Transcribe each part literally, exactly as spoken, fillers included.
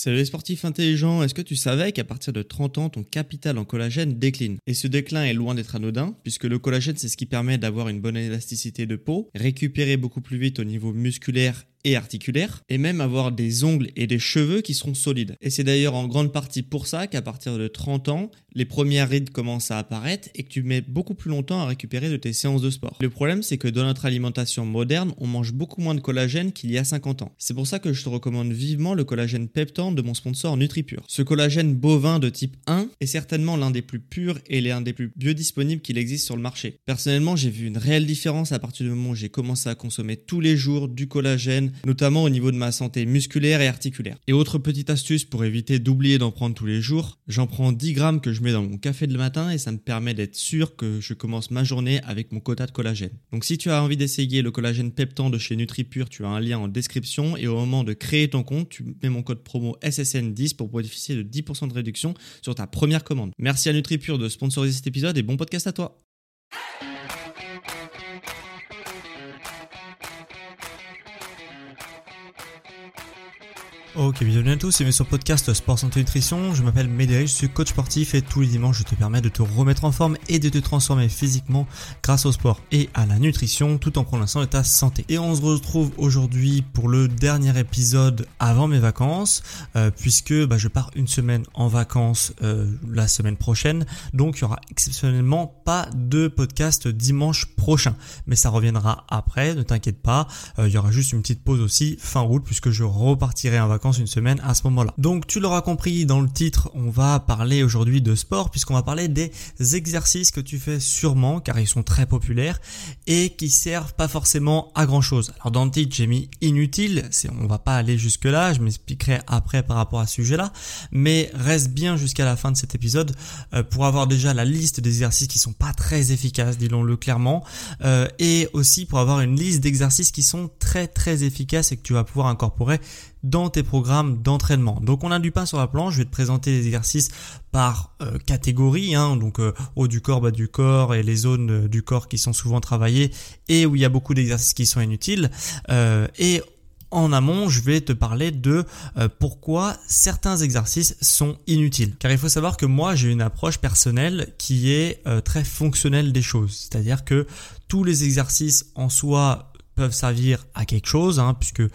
Salut les sportifs intelligents, est-ce que tu savais qu'à partir de trente ans, ton capital en collagène décline? Et ce déclin est loin d'être anodin, puisque le collagène, c'est ce qui permet d'avoir une bonne élasticité de peau, récupérer beaucoup plus vite au niveau musculaire et articulaire, et même avoir des ongles et des cheveux qui seront solides. Et c'est d'ailleurs en grande partie pour ça qu'à partir de trente ans, les premières rides commencent à apparaître et que tu mets beaucoup plus longtemps à récupérer de tes séances de sport. Le problème, c'est que dans notre alimentation moderne, on mange beaucoup moins de collagène qu'il y a cinquante ans. C'est pour ça que je te recommande vivement le collagène Peptan de mon sponsor NutriPur. Ce collagène bovin de type un est certainement l'un des plus purs et l'un des plus biodisponibles qu'il existe sur le marché. Personnellement, j'ai vu une réelle différence à partir du moment où j'ai commencé à consommer tous les jours du collagène, notamment au niveau de ma santé musculaire et articulaire. Et autre petite astuce pour éviter d'oublier d'en prendre tous les jours, j'en prends dix grammes que je mets dans mon café le matin et ça me permet d'être sûr que je commence ma journée avec mon quota de collagène. Donc si tu as envie d'essayer le collagène Peptan de chez NutriPur, tu as un lien en description et au moment de créer ton compte, tu mets mon code promo S S N dix pour bénéficier de dix pour cent de réduction sur ta première commande. Merci à NutriPur de sponsoriser cet épisode et bon podcast à toi. Ok, bienvenue à tous, bienvenue sur le podcast Sport Santé Nutrition, je m'appelle Médéric, je suis coach sportif et tous les dimanches je te permets de te remettre en forme et de te transformer physiquement grâce au sport et à la nutrition tout en prenant soin de ta santé. Et on se retrouve aujourd'hui pour le dernier épisode avant mes vacances euh, puisque bah, je pars une semaine en vacances euh, la semaine prochaine, donc il n'y aura exceptionnellement pas de podcast dimanche prochain, mais ça reviendra après, ne t'inquiète pas, euh, il y aura juste une petite pause aussi fin août puisque je repartirai en vacances une semaine à ce moment-là. Donc tu l'auras compris dans le titre, on va parler aujourd'hui de sport puisqu'on va parler des exercices que tu fais sûrement car ils sont très populaires et qui servent pas forcément à grand chose. Alors dans le titre j'ai mis inutile, c'est, on va pas aller jusque là, je m'expliquerai après par rapport à ce sujet-là, mais reste bien jusqu'à la fin de cet épisode euh, pour avoir déjà la liste des exercices qui sont pas très efficaces, disons-le clairement, euh, et aussi pour avoir une liste d'exercices qui sont très très efficaces et que tu vas pouvoir incorporer dans tes programmes d'entraînement. Donc on a du pain sur la planche, je vais te présenter les exercices par euh, catégorie, hein, donc euh, haut du corps, bas du corps et les zones euh, du corps qui sont souvent travaillées et où il y a beaucoup d'exercices qui sont inutiles. Euh, et en amont, je vais te parler de euh, pourquoi certains exercices sont inutiles. Car il faut savoir que moi, j'ai une approche personnelle qui est euh, très fonctionnelle des choses. C'est-à-dire que tous les exercices en soi peuvent servir à quelque chose, hein, puisque euh,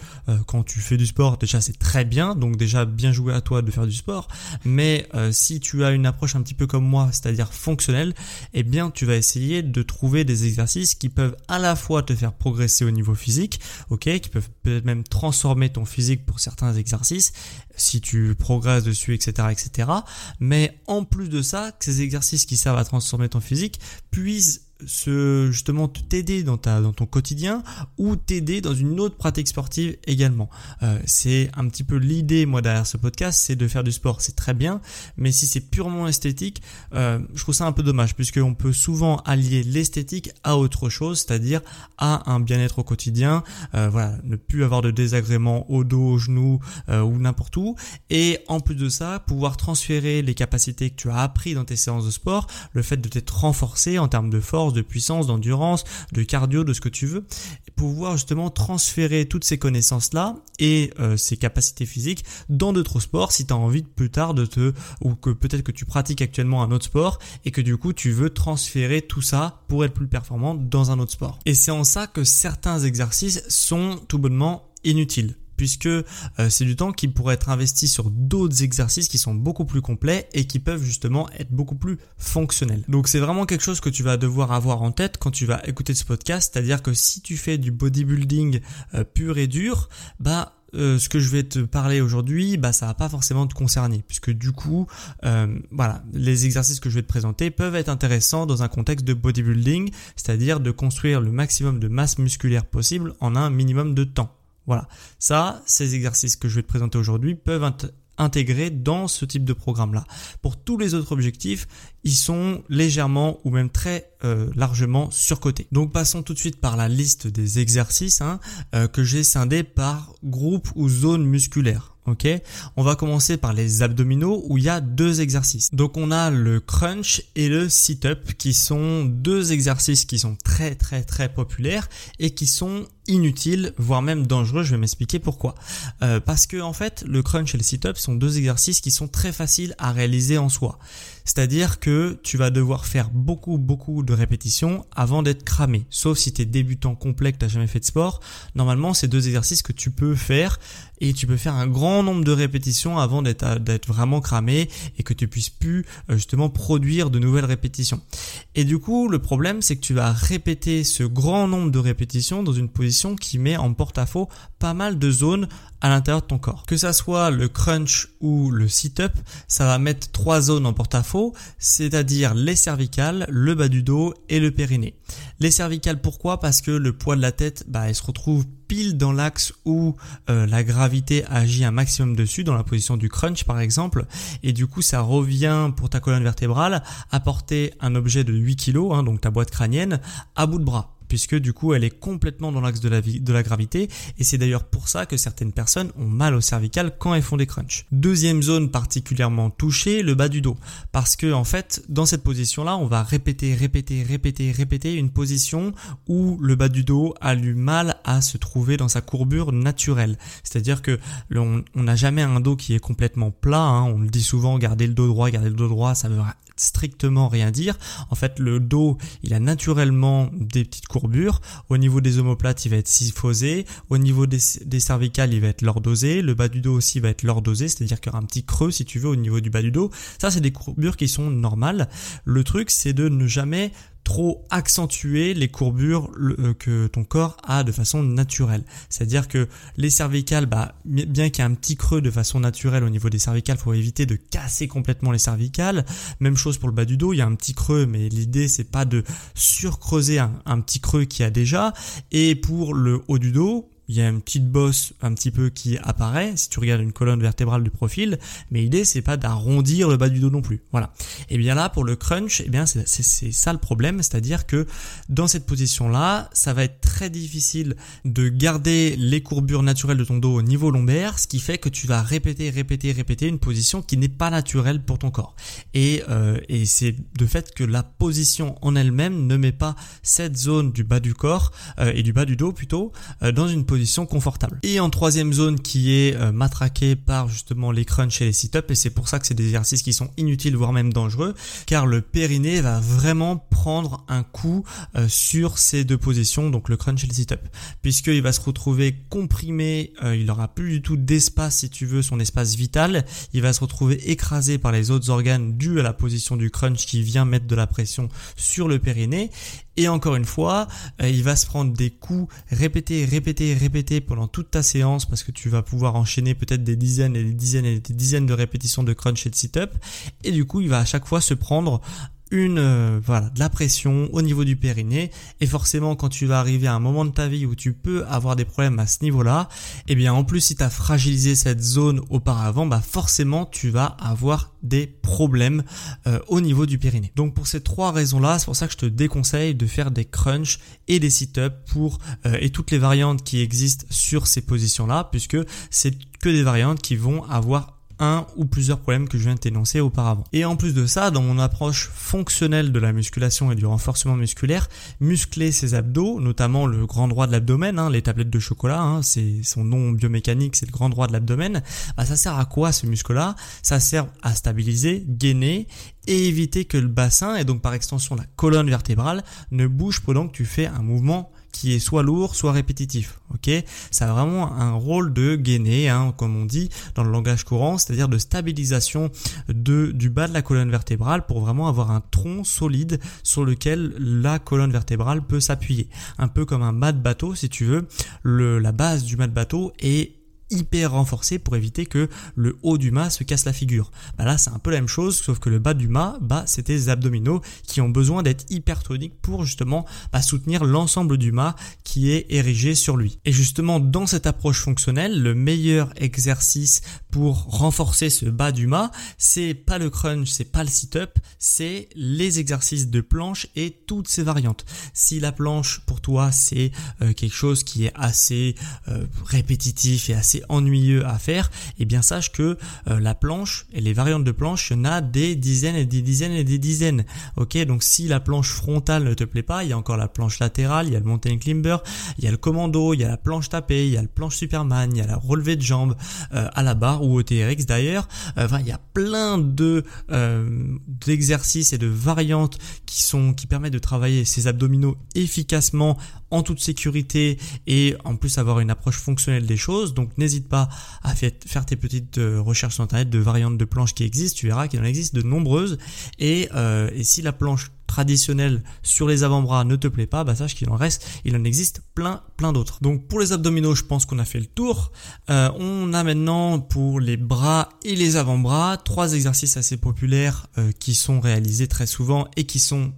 quand tu fais du sport, déjà c'est très bien, donc déjà bien joué à toi de faire du sport, mais euh, si tu as une approche un petit peu comme moi, c'est-à-dire fonctionnelle, eh bien tu vas essayer de trouver des exercices qui peuvent à la fois te faire progresser au niveau physique, ok, qui peuvent peut-être même transformer ton physique pour certains exercices, si tu progresses dessus, et cetera, et cetera, mais en plus de ça, que ces exercices qui servent à transformer ton physique puissent se justement t'aider dans ta dans ton quotidien ou t'aider dans une autre pratique sportive également. Euh, c'est un petit peu l'idée moi derrière ce podcast, c'est de faire du sport, c'est très bien, mais si c'est purement esthétique, euh, je trouve ça un peu dommage puisqu'on peut souvent allier l'esthétique à autre chose, c'est-à-dire à un bien-être au quotidien, euh, voilà, ne plus avoir de désagréments au dos, aux genoux euh, ou n'importe où, et en plus de ça, pouvoir transférer les capacités que tu as appris dans tes séances de sport, le fait de t'être renforcé en termes de force, de puissance, d'endurance, de cardio, de ce que tu veux, pouvoir justement transférer toutes ces connaissances-là et euh, ces capacités physiques dans d'autres sports si tu as envie de, plus tard de te, ou que peut-être que tu pratiques actuellement un autre sport et que du coup tu veux transférer tout ça pour être plus performant dans un autre sport. Et c'est en ça que certains exercices sont tout bonnement inutiles, puisque euh, c'est du temps qui pourrait être investi sur d'autres exercices qui sont beaucoup plus complets et qui peuvent justement être beaucoup plus fonctionnels. Donc c'est vraiment quelque chose que tu vas devoir avoir en tête quand tu vas écouter ce podcast, c'est-à-dire que si tu fais du bodybuilding euh, pur et dur, bah Euh, ce que je vais te parler aujourd'hui, bah ça va pas forcément te concerner, puisque du coup, euh, voilà, les exercices que je vais te présenter peuvent être intéressants dans un contexte de bodybuilding, c'est-à-dire de construire le maximum de masse musculaire possible en un minimum de temps. Voilà, ça, ces exercices que je vais te présenter aujourd'hui peuvent int- intégrer dans ce type de programme-là. Pour tous les autres objectifs, ils sont légèrement ou même très euh, largement surcotés. Donc passons tout de suite par la liste des exercices hein, euh, que j'ai scindé par groupe ou zone musculaire. Ok, on va commencer par les abdominaux où il y a deux exercices. Donc on a le crunch et le sit-up qui sont deux exercices qui sont très très très populaires et qui sont inutiles, voire même dangereux. Je vais m'expliquer pourquoi. Euh, parce que en fait, le crunch et le sit-up sont deux exercices qui sont très faciles à réaliser en soi. C'est-à-dire que tu vas devoir faire beaucoup beaucoup de répétitions avant d'être cramé. Sauf si tu es débutant complet, que tu n'as jamais fait de sport. Normalement, c'est deux exercices que tu peux faire et tu peux faire un grand nombre de répétitions avant d'être d'être vraiment cramé et que tu puisses plus justement produire de nouvelles répétitions. Et du coup, le problème, c'est que tu vas répéter ce grand nombre de répétitions dans une position qui met en porte-à-faux pas mal de zones à l'intérieur de ton corps. Que ça soit le crunch ou le sit-up, ça va mettre trois zones en porte-à-faux. C'est-à-dire les cervicales, le bas du dos et le périnée. Les cervicales, pourquoi ? Parce que le poids de la tête, bah, il se retrouve pile dans l'axe où euh, la gravité agit un maximum dessus, dans la position du crunch par exemple, et du coup ça revient pour ta colonne vertébrale à porter un objet de huit kilos, hein, donc ta boîte crânienne, à bout de bras. Puisque du coup elle est complètement dans l'axe de la, vie, de la gravité et c'est d'ailleurs pour ça que certaines personnes ont mal au cervical quand elles font des crunchs. Deuxième zone particulièrement touchée, le bas du dos, parce que en fait dans cette position là on va répéter, répéter, répéter, répéter une position où le bas du dos a du mal à se trouver dans sa courbure naturelle, c'est-à-dire que on n'a jamais un dos qui est complètement plat, hein. On le dit souvent, garder le dos droit, garder le dos droit, ça veut strictement rien dire. En fait le dos il a naturellement des petites courbures. Au niveau des omoplates, il va être syphosé. Au niveau des, des cervicales, il va être lordosé. Le bas du dos aussi va être lordosé, c'est-à-dire qu'il y aura un petit creux, si tu veux, au niveau du bas du dos. Ça, c'est des courbures qui sont normales. Le truc, c'est de ne jamais trop accentuer les courbures que ton corps a de façon naturelle. C'est-à-dire que les cervicales, bah, bien qu'il y ait un petit creux de façon naturelle au niveau des cervicales, faut éviter de casser complètement les cervicales. Même chose pour le bas du dos, il y a un petit creux, mais l'idée c'est pas de surcreuser un, un petit creux qu'il y a déjà. Et pour le haut du dos, il y a une petite bosse un petit peu qui apparaît si tu regardes une colonne vertébrale du profil, mais l'idée c'est pas d'arrondir le bas du dos non plus. Voilà. Et bien là pour le crunch, et bien c'est, c'est, c'est ça le problème, c'est-à-dire que dans cette position-là, ça va être très difficile de garder les courbures naturelles de ton dos au niveau lombaire, ce qui fait que tu vas répéter, répéter, répéter une position qui n'est pas naturelle pour ton corps. Et, euh, et c'est de fait que la position en elle-même ne met pas cette zone du bas du corps euh, et du bas du dos plutôt euh, dans une position position confortable. Et en troisième zone qui est euh, matraquée par justement les crunchs et les sit-ups, et c'est pour ça que c'est des exercices qui sont inutiles voire même dangereux, car le périnée va vraiment prendre un coup euh, sur ces deux positions, donc le crunch et le sit-up, puisqu'il va se retrouver comprimé, euh, il n'aura plus du tout d'espace, si tu veux, son espace vital, il va se retrouver écrasé par les autres organes dus à la position du crunch qui vient mettre de la pression sur le périnée. Et encore une fois, euh, il va se prendre des coups répétés, répétés, répétés pendant toute ta séance, parce que tu vas pouvoir enchaîner peut-être des dizaines et des dizaines et des dizaines de répétitions de crunch et de sit-up. Et du coup, il va à chaque fois se prendre une euh, voilà de la pression au niveau du périnée, et forcément quand tu vas arriver à un moment de ta vie où tu peux avoir des problèmes à ce niveau-là, et bien en plus si tu as fragilisé cette zone auparavant, bah forcément tu vas avoir des problèmes euh, au niveau du périnée. Donc pour ces trois raisons-là, c'est pour ça que je te déconseille de faire des crunchs et des sit-ups pour euh, et toutes les variantes qui existent sur ces positions-là, puisque c'est que des variantes qui vont avoir un ou plusieurs problèmes que je viens de t'énoncer auparavant. Et en plus de ça, dans mon approche fonctionnelle de la musculation et du renforcement musculaire, muscler ses abdos, notamment le grand droit de l'abdomen, hein, les tablettes de chocolat, hein, c'est son nom biomécanique, c'est le grand droit de l'abdomen, bah, ça sert à quoi ce muscle-là ? Ça sert à stabiliser, gainer et éviter que le bassin, et donc par extension la colonne vertébrale, ne bouge pendant que tu fais un mouvement qui est soit lourd, soit répétitif. Ok, ça a vraiment un rôle de gainer, hein, comme on dit dans le langage courant, c'est-à-dire de stabilisation de du bas de la colonne vertébrale pour vraiment avoir un tronc solide sur lequel la colonne vertébrale peut s'appuyer. Un peu comme un mât de bateau, si tu veux. Le, la base du mât de bateau est hyper renforcé pour éviter que le haut du mât se casse la figure. Bah là, c'est un peu la même chose, sauf que le bas du mât, bah, c'est tes abdominaux qui ont besoin d'être hyper toniques pour justement bah, soutenir l'ensemble du mât qui est érigé sur lui. Et justement, dans cette approche fonctionnelle, le meilleur exercice pour renforcer ce bas du mât, c'est pas le crunch, c'est pas le sit-up, c'est les exercices de planche et toutes ses variantes. Si la planche pour toi c'est euh, quelque chose qui est assez euh, répétitif et assez ennuyeux à faire, eh bien sache que euh, la planche et les variantes de planche, il y en a des dizaines et des dizaines et des dizaines. Ok, donc si la planche frontale ne te plaît pas, il y a encore la planche latérale, il y a le mountain climber, il y a le commando, il y a la planche tapée, il y a la planche Superman, il y a la relevée de jambes euh, à la barre ou au T R X d'ailleurs. Enfin, il y a plein de euh, d'exercices et de variantes qui sont qui permettent de travailler ses abdominaux efficacement en toute sécurité et en plus avoir une approche fonctionnelle des choses. Donc n'hésite pas à faire tes petites recherches sur internet de variantes de planches qui existent, tu verras qu'il en existe de nombreuses et, euh, et si la planche traditionnelle sur les avant-bras ne te plaît pas, bah sache qu'il en reste, il en existe plein plein d'autres. Donc pour les abdominaux, je pense qu'on a fait le tour. Euh, on a maintenant pour les bras et les avant-bras trois exercices assez populaires euh, qui sont réalisés très souvent et qui sont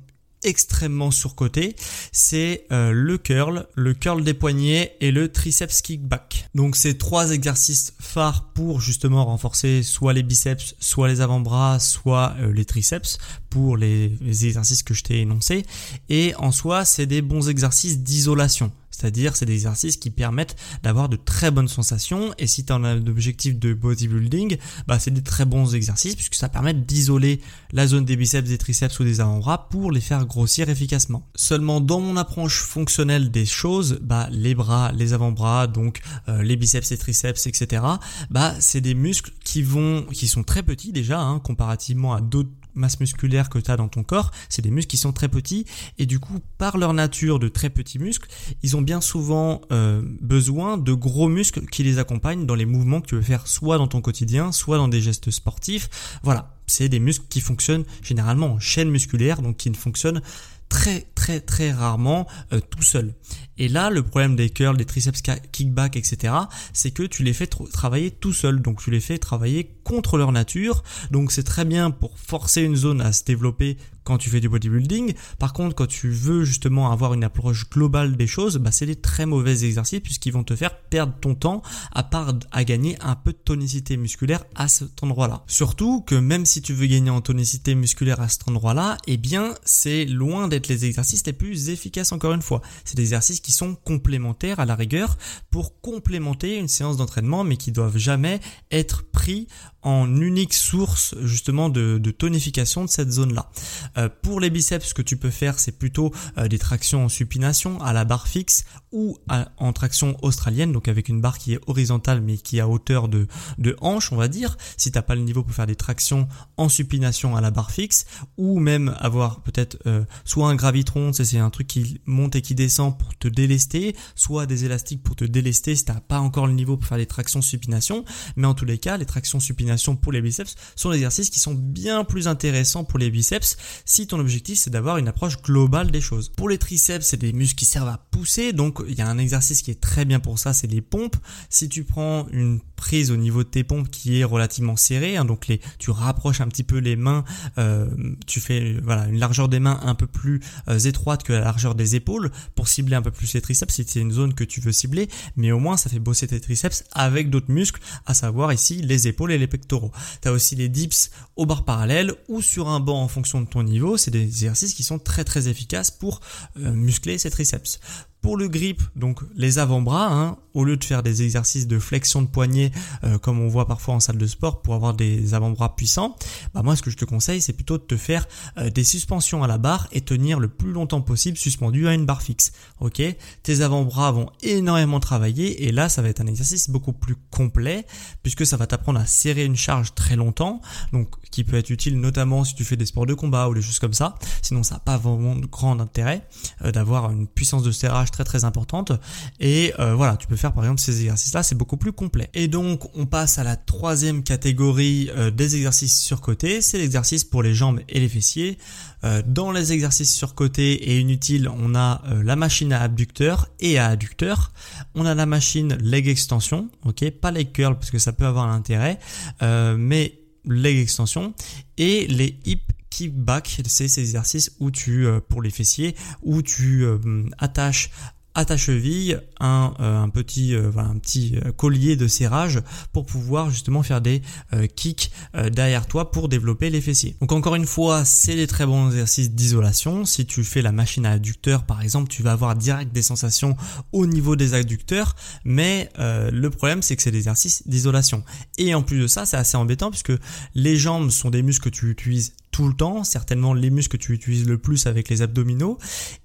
extrêmement surcoté, c'est euh, le curl, le curl des poignets et le triceps kickback. Donc ces trois exercices phares pour justement renforcer soit les biceps, soit les avant-bras, soit euh, les triceps pour les, les exercices que je t'ai énoncés. Et en soi, c'est des bons exercices d'isolation. C'est-à-dire, c'est des exercices qui permettent d'avoir de très bonnes sensations. Et si tu as un objectif de bodybuilding, bah, c'est des très bons exercices puisque ça permet d'isoler la zone des biceps, des triceps ou des avant-bras pour les faire grossir efficacement. Seulement, dans mon approche fonctionnelle des choses, bah, les bras, les avant-bras, donc euh, les biceps et triceps, et cetera, bah, c'est des muscles qui vont, qui sont très petits déjà, hein, comparativement à d'autres masse musculaire que tu as dans ton corps, c'est des muscles qui sont très petits et du coup par leur nature de très petits muscles, ils ont bien souvent euh, besoin de gros muscles qui les accompagnent dans les mouvements que tu veux faire soit dans ton quotidien, soit dans des gestes sportifs. Voilà, c'est des muscles qui fonctionnent généralement en chaîne musculaire, donc qui ne fonctionnent très très très rarement euh, tout seul. Et là, le problème des curls, des triceps kickback, et cetera, c'est que tu les fais tra- travailler tout seul, donc tu les fais travailler contre leur nature. Donc c'est très bien pour forcer une zone à se développer quand tu fais du bodybuilding. Par contre, quand tu veux justement avoir une approche globale des choses, bah c'est des très mauvais exercices puisqu'ils vont te faire perdre ton temps à part à gagner un peu de tonicité musculaire à cet endroit-là. Surtout que même si tu veux gagner en tonicité musculaire à cet endroit-là, eh bien c'est loin d'être les exercices les plus efficaces encore une fois. C'est des exercices qui sont complémentaires à la rigueur pour complémenter une séance d'entraînement mais qui doivent jamais être pris en unique source justement de, de tonification de cette zone-là. Euh, pour les biceps, ce que tu peux faire, c'est plutôt euh, des tractions en supination à la barre fixe ou à, en traction australienne, donc avec une barre qui est horizontale mais qui est à hauteur de, de hanche, on va dire. Si t'as pas le niveau pour faire des tractions en supination à la barre fixe ou même avoir peut-être euh, soit un gravitron, c'est, c'est un truc qui monte et qui descend pour te délester, soit des élastiques pour te délester si t'as pas encore le niveau pour faire des tractions supination. Mais en tous les cas, les tractions supination pour les biceps sont des exercices qui sont bien plus intéressants pour les biceps si ton objectif c'est d'avoir une approche globale des choses. Pour les triceps, c'est des muscles qui servent à pousser, donc il y a un exercice qui est très bien pour ça, c'est les pompes. Si tu prends une prise au niveau de tes pompes qui est relativement serrée, hein, donc les, tu rapproches un petit peu les mains, euh, tu fais voilà une largeur des mains un peu plus euh, étroite que la largeur des épaules pour cibler un peu plus les triceps si c'est une zone que tu veux cibler, mais au moins ça fait bosser tes triceps avec d'autres muscles, à savoir ici les épaules et les pectoraux. Tu as aussi les dips aux barres parallèles ou sur un banc en fonction de ton niveau. C'est des exercices qui sont très très efficaces pour euh, muscler ses triceps. Pour le grip, donc les avant-bras, hein, au lieu de faire des exercices de flexion de poignet euh, comme on voit parfois en salle de sport pour avoir des avant-bras puissants, bah moi ce que je te conseille c'est plutôt de te faire euh, des suspensions à la barre et tenir le plus longtemps possible suspendu à une barre fixe. Ok, tes avant-bras vont énormément travailler et là ça va être un exercice beaucoup plus complet puisque ça va t'apprendre à serrer une charge très longtemps, donc qui peut être utile notamment si tu fais des sports de combat ou des choses comme ça. Sinon ça n'a pas vraiment de grand intérêt euh, d'avoir une puissance de serrage très très importante et euh, voilà, tu peux faire par exemple ces exercices là, c'est beaucoup plus complet. Et donc on passe à la troisième catégorie euh, des exercices surcotés, c'est l'exercice pour les jambes et les fessiers. Euh, dans les exercices surcotés et inutiles, on a euh, la machine à abducteur et à adducteur, on a la machine leg extension, ok, pas leg curl parce que ça peut avoir un intérêt, euh, mais leg extension, et les hip kickback, c'est ces exercices où tu, pour les fessiers, où tu attaches à ta cheville un, euh, un petit euh, voilà, un petit collier de serrage pour pouvoir justement faire des euh, kicks euh, derrière toi pour développer les fessiers. Donc encore une fois, c'est des très bons exercices d'isolation. Si tu fais la machine à adducteurs par exemple, tu vas avoir direct des sensations au niveau des adducteurs, mais euh, le problème c'est que c'est des exercices d'isolation. Et en plus de ça, c'est assez embêtant puisque les jambes sont des muscles que tu utilises tout le temps, certainement les muscles que tu utilises le plus avec les abdominaux,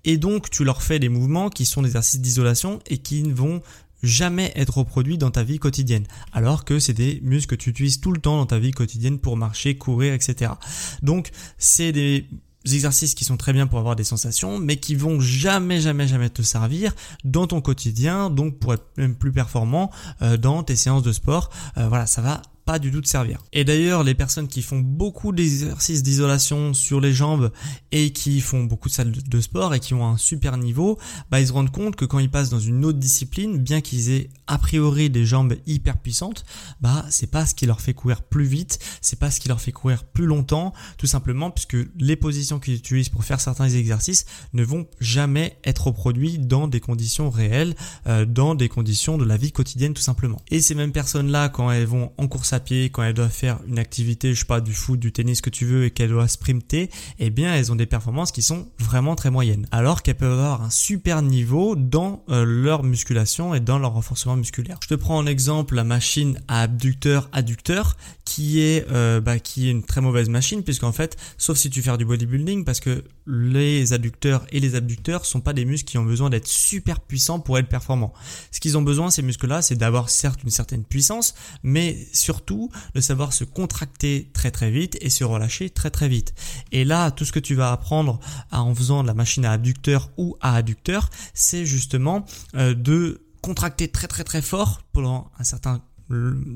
et donc tu leur fais des mouvements qui sont des exercices d'isolation et qui ne vont jamais être reproduits dans ta vie quotidienne, alors que c'est des muscles que tu utilises tout le temps dans ta vie quotidienne pour marcher, courir, et cetera. Donc c'est des exercices qui sont très bien pour avoir des sensations, mais qui vont jamais, jamais, jamais te servir dans ton quotidien, donc pour être même plus performant euh, dans tes séances de sport. Euh, voilà, ça va pas du tout te servir. Et d'ailleurs, les personnes qui font beaucoup d'exercices d'isolation sur les jambes et qui font beaucoup de salles de sport et qui ont un super niveau, bah ils se rendent compte que quand ils passent dans une autre discipline, bien qu'ils aient a priori des jambes hyper puissantes, bah c'est pas ce qui leur fait courir plus vite, c'est pas ce qui leur fait courir plus longtemps, tout simplement puisque les positions qu'ils utilisent pour faire certains exercices ne vont jamais être reproduites dans des conditions réelles, euh, dans des conditions de la vie quotidienne tout simplement. Et ces mêmes personnes-là, quand elles vont en course à pied, quand elles doivent faire une activité, je sais pas, du foot, du tennis, ce que tu veux, et qu'elles doivent sprinter, eh bien elles ont des performances qui sont vraiment très moyennes, alors qu'elles peuvent avoir un super niveau dans euh, leur musculation et dans leur renforcement musculaire. Je te prends en exemple la machine à abducteur-adducteur qui est euh, bah, qui est une très mauvaise machine, puisqu'en fait, sauf si tu fais du bodybuilding, parce que les adducteurs et les abducteurs sont pas des muscles qui ont besoin d'être super puissants pour être performants. Ce qu'ils ont besoin, ces muscles-là, c'est d'avoir certes une certaine puissance, mais surtout Surtout de savoir se contracter très très vite et se relâcher très très vite. Et là, tout ce que tu vas apprendre en faisant de la machine à abducteur ou à adducteur, c'est justement de contracter très très très fort pendant un certain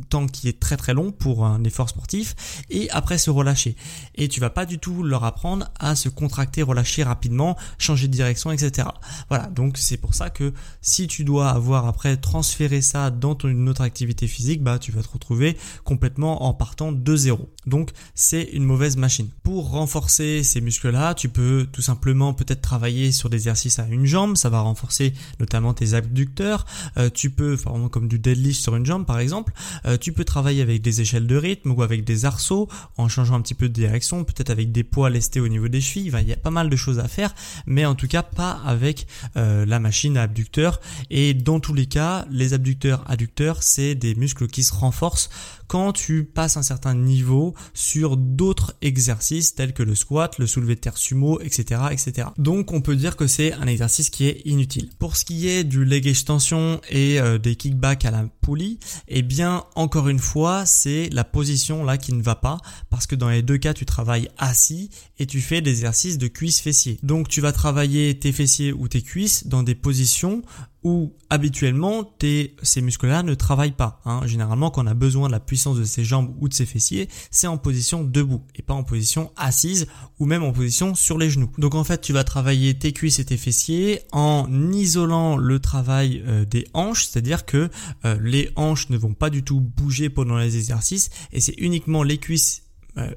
temps qui est très très long pour un effort sportif et après se relâcher. Et tu vas pas du tout leur apprendre à se contracter, relâcher rapidement, changer de direction, et cetera. Voilà, donc c'est pour ça que si tu dois avoir après transféré ça dans ton, une autre activité physique, bah tu vas te retrouver complètement en partant de zéro. Donc c'est une mauvaise machine. Pour renforcer ces muscles-là, tu peux tout simplement peut-être travailler sur des exercices à une jambe, ça va renforcer notamment tes abducteurs. Euh, tu peux, enfin, comme du deadlift sur une jambe par exemple, Euh, tu peux travailler avec des échelles de rythme ou avec des arceaux en changeant un petit peu de direction, peut-être avec des poids lestés au niveau des chevilles. Enfin, il y a pas mal de choses à faire, mais en tout cas pas avec euh, la machine à abducteurs. Et dans tous les cas, les abducteurs, adducteurs, c'est des muscles qui se renforcent quand tu passes un certain niveau sur d'autres exercices tels que le squat, le soulevé de terre sumo, et cetera, et cetera. Donc on peut dire que c'est un exercice qui est inutile. Pour ce qui est du leg extension et euh, des kickbacks à la poulie, eh bien Bien, encore une fois, c'est la position là qui ne va pas, parce que dans les deux cas tu travailles assis et tu fais des exercices de cuisses fessiers. Donc tu vas travailler tes fessiers ou tes cuisses dans des positions où habituellement tes, ces muscles-là ne travaillent pas. Hein. Généralement, quand on a besoin de la puissance de ses jambes ou de ses fessiers, c'est en position debout et pas en position assise ou même en position sur les genoux. Donc en fait, tu vas travailler tes cuisses et tes fessiers en isolant le travail euh, des hanches, c'est-à-dire que euh, les hanches ne vont pas du tout bouger pendant les exercices et c'est uniquement les cuisses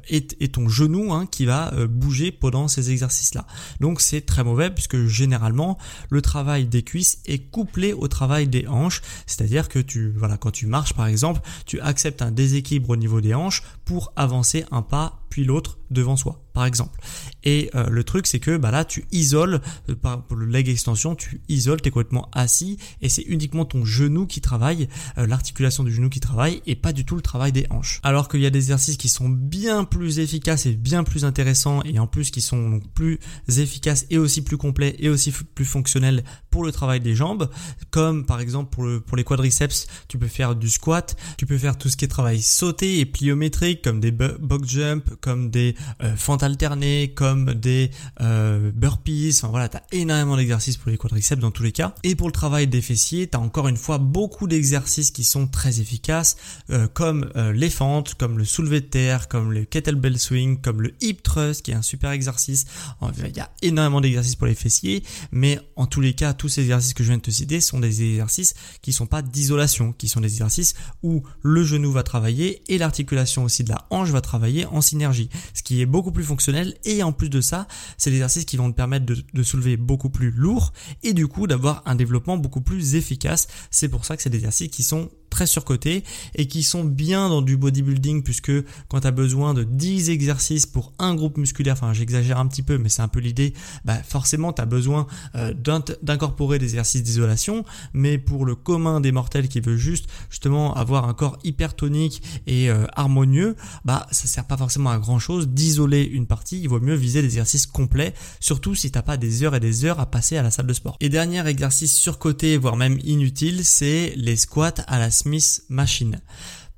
Et, et ton genou hein, qui va bouger pendant ces exercices-là. Donc c'est très mauvais puisque généralement le travail des cuisses est couplé au travail des hanches, c'est-à-dire que tu voilà quand tu marches par exemple, tu acceptes un déséquilibre au niveau des hanches pour avancer un pas puis l'autre devant soi, par exemple. Et euh, le truc, c'est que bah là, tu isoles, euh, par, pour le leg extension, tu isoles, t'es complètement assis, et c'est uniquement ton genou qui travaille, euh, l'articulation du genou qui travaille, et pas du tout le travail des hanches. Alors qu'il y a des exercices qui sont bien plus efficaces et bien plus intéressants, et en plus qui sont donc plus efficaces et aussi plus complets et aussi f- plus fonctionnels pour le travail des jambes, comme par exemple pour, le, pour les quadriceps, tu peux faire du squat, tu peux faire tout ce qui est travail sauté et pliométrique, comme des box jump, comme des euh, fentes alternées, comme des euh, burpees, enfin voilà, t'as énormément d'exercices pour les quadriceps dans tous les cas. Et pour le travail des fessiers, t'as encore une fois beaucoup d'exercices qui sont très efficaces, euh, comme euh, les fentes, comme le soulevé de terre, comme le kettlebell swing, comme le hip thrust qui est un super exercice. Enfin, il y a énormément d'exercices pour les fessiers, mais en tous les cas, tous ces exercices que je viens de te citer sont des exercices qui sont pas d'isolation, qui sont des exercices où le genou va travailler et l'articulation aussi de la hanche va travailler en synergie. d'énergie, ce qui est beaucoup plus fonctionnel, et en plus de ça, c'est l'exercice qui vont te permettre de, de soulever beaucoup plus lourd et du coup d'avoir un développement beaucoup plus efficace. C'est pour ça que c'est des exercices qui sont très surcotés et qui sont bien dans du bodybuilding, puisque quand tu as besoin de dix exercices pour un groupe musculaire, enfin j'exagère un petit peu mais c'est un peu l'idée, bah forcément tu as besoin euh, d'incorporer des exercices d'isolation, mais pour le commun des mortels qui veut juste justement avoir un corps hyper tonique et euh, harmonieux, bah ça sert pas forcément à grand chose d'isoler une partie, il vaut mieux viser des exercices complets, surtout si t'as pas des heures et des heures à passer à la salle de sport. Et dernier exercice surcoté voire même inutile, c'est les squats à la Smith Machine.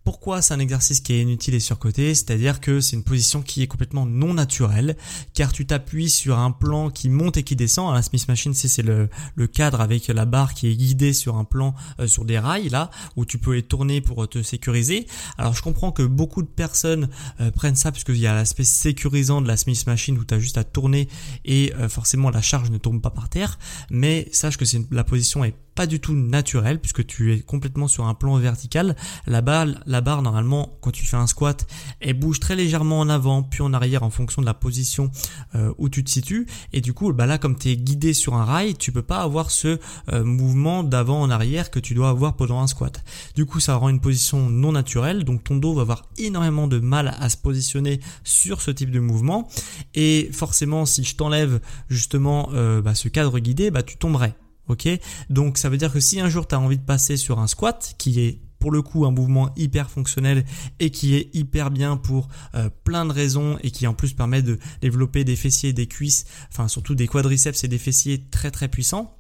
Pourquoi c'est un exercice qui est inutile et surcoté ? C'est-à-dire que c'est une position qui est complètement non naturelle, car tu t'appuies sur un plan qui monte et qui descend. La Smith Machine, c'est, c'est le, le cadre avec la barre qui est guidée sur un plan, euh, sur des rails là, où tu peux les tourner pour te sécuriser. Alors je comprends que beaucoup de personnes euh, prennent ça parce qu'il y a l'aspect sécurisant de la Smith Machine où tu as juste à tourner et euh, forcément la charge ne tombe pas par terre, mais sache que c'est une, la position est pas du tout naturel puisque tu es complètement sur un plan vertical. La barre, la barre normalement quand tu fais un squat, elle bouge très légèrement en avant puis en arrière en fonction de la position euh, où tu te situes, et du coup bah là comme tu es guidé sur un rail, tu peux pas avoir ce euh, mouvement d'avant en arrière que tu dois avoir pendant un squat. Du coup ça rend une position non naturelle, donc ton dos va avoir énormément de mal à se positionner sur ce type de mouvement, et forcément si je t'enlève justement euh, bah, ce cadre guidé, bah tu tomberais. Ok, donc ça veut dire que si un jour tu as envie de passer sur un squat qui est pour le coup un mouvement hyper fonctionnel et qui est hyper bien pour euh, plein de raisons et qui en plus permet de développer des fessiers et des cuisses, enfin surtout des quadriceps et des fessiers très très puissants,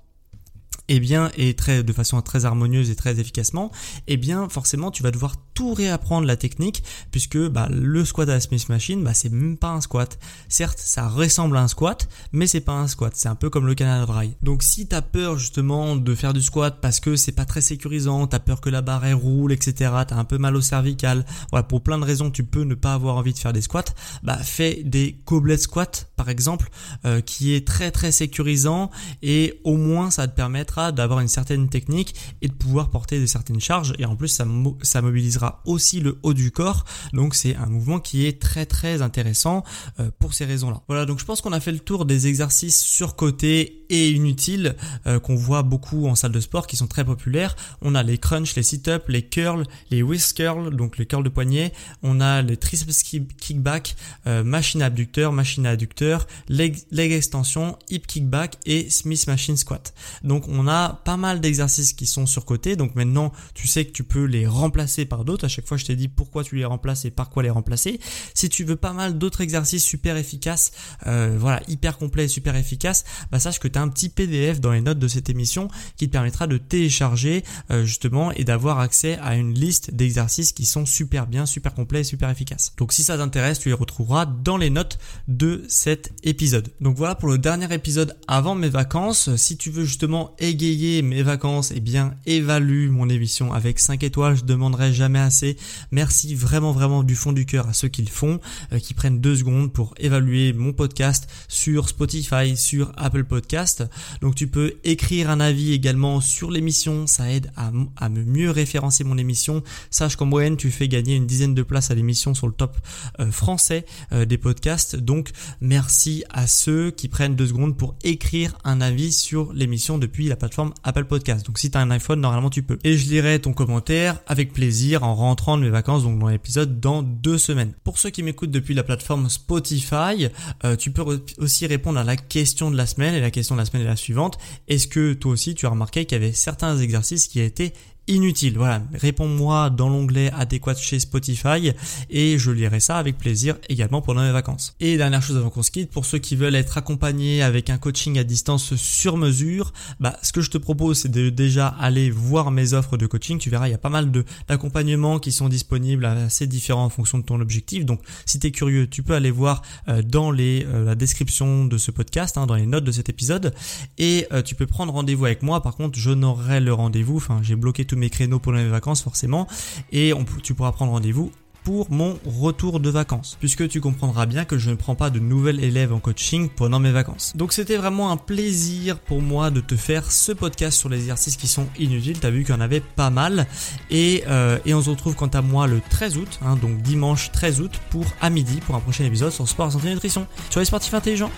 et bien et très de façon très harmonieuse et très efficacement, et bien forcément tu vas devoir tout réapprendre la technique, puisque bah le squat à la Smith Machine, bah c'est même pas un squat. Certes, ça ressemble à un squat, mais c'est pas un squat, c'est un peu comme le canal rail. Donc si tu as peur justement de faire du squat parce que c'est pas très sécurisant, tu as peur que la barre elle roule, et cetera, tu as un peu mal au cervical, voilà, pour plein de raisons tu peux ne pas avoir envie de faire des squats, bah fais des goblet squats par exemple, euh, qui est très très sécurisant, et au moins ça va te permettre d'avoir une certaine technique et de pouvoir porter de certaines charges, et en plus ça, mo- ça mobilisera aussi le haut du corps, donc c'est un mouvement qui est très très intéressant euh, pour ces raisons là. Voilà, donc je pense qu'on a fait le tour des exercices surcotés et inutiles euh, qu'on voit beaucoup en salle de sport, qui sont très populaires. On a les crunchs, les sit-ups, les curls, les wrist curls, donc les curls de poignet, on a les triceps kickback, euh, machine abducteur, machine adducteur, leg, leg extension, hip kickback et Smith Machine squat. Donc on a a pas mal d'exercices qui sont surcotés, donc maintenant tu sais que tu peux les remplacer par d'autres. À chaque fois je t'ai dit pourquoi tu les remplaces et par quoi les remplacer. Si tu veux pas mal d'autres exercices super efficaces, euh, voilà, hyper complets et super efficaces, bah sache que tu as un petit P D F dans les notes de cette émission qui te permettra de télécharger euh, justement et d'avoir accès à une liste d'exercices qui sont super bien, super complets et super efficaces. Donc si ça t'intéresse, tu les retrouveras dans les notes de cet épisode. Donc voilà pour le dernier épisode avant mes vacances. Si tu veux justement égayer mes vacances, et eh bien évalue mon émission avec cinq étoiles, je demanderai jamais assez. Merci vraiment vraiment du fond du cœur à ceux qui le font, euh, qui prennent deux secondes pour évaluer mon podcast sur Spotify, sur Apple Podcast. Donc tu peux écrire un avis également sur l'émission, ça aide à, à me mieux référencer mon émission. Sache qu'en moyenne tu fais gagner une dizaine de places à l'émission sur le top euh, français euh, des podcasts. Donc merci à ceux qui prennent deux secondes pour écrire un avis sur l'émission depuis la plateforme Apple Podcast. Donc si tu as un iPhone, normalement tu peux. Et je lirai ton commentaire avec plaisir en rentrant de mes vacances, donc dans l'épisode dans deux semaines. Pour ceux qui m'écoutent depuis la plateforme Spotify, euh, tu peux aussi répondre à la question de la semaine, et la question de la semaine est la suivante. Est-ce que toi aussi tu as remarqué qu'il y avait certains exercices qui étaient inutile, voilà, réponds-moi dans l'onglet adéquat chez Spotify et je lirai ça avec plaisir également pendant mes vacances. Et dernière chose avant qu'on se quitte, pour ceux qui veulent être accompagnés avec un coaching à distance sur mesure, bah ce que je te propose c'est de déjà aller voir mes offres de coaching. Tu verras, il y a pas mal de d'accompagnements qui sont disponibles, assez différents en fonction de ton objectif. Donc si tu es curieux, tu peux aller voir euh, dans les euh, la description de ce podcast, hein, dans les notes de cet épisode, et euh, tu peux prendre rendez-vous avec moi. Par contre, je n'aurai le rendez-vous, enfin j'ai bloqué tout mes créneaux pour les vacances forcément, et on, tu pourras prendre rendez-vous pour mon retour de vacances, puisque tu comprendras bien que je ne prends pas de nouvelles élèves en coaching pendant mes vacances. Donc c'était vraiment un plaisir pour moi de te faire ce podcast sur les exercices qui sont inutiles. T'as vu qu'il y en avait pas mal, et, euh, et on se retrouve quant à moi le treize août, hein, donc dimanche treize août pour à midi pour un prochain épisode sur Sport Santé Nutrition sur les sportifs intelligents.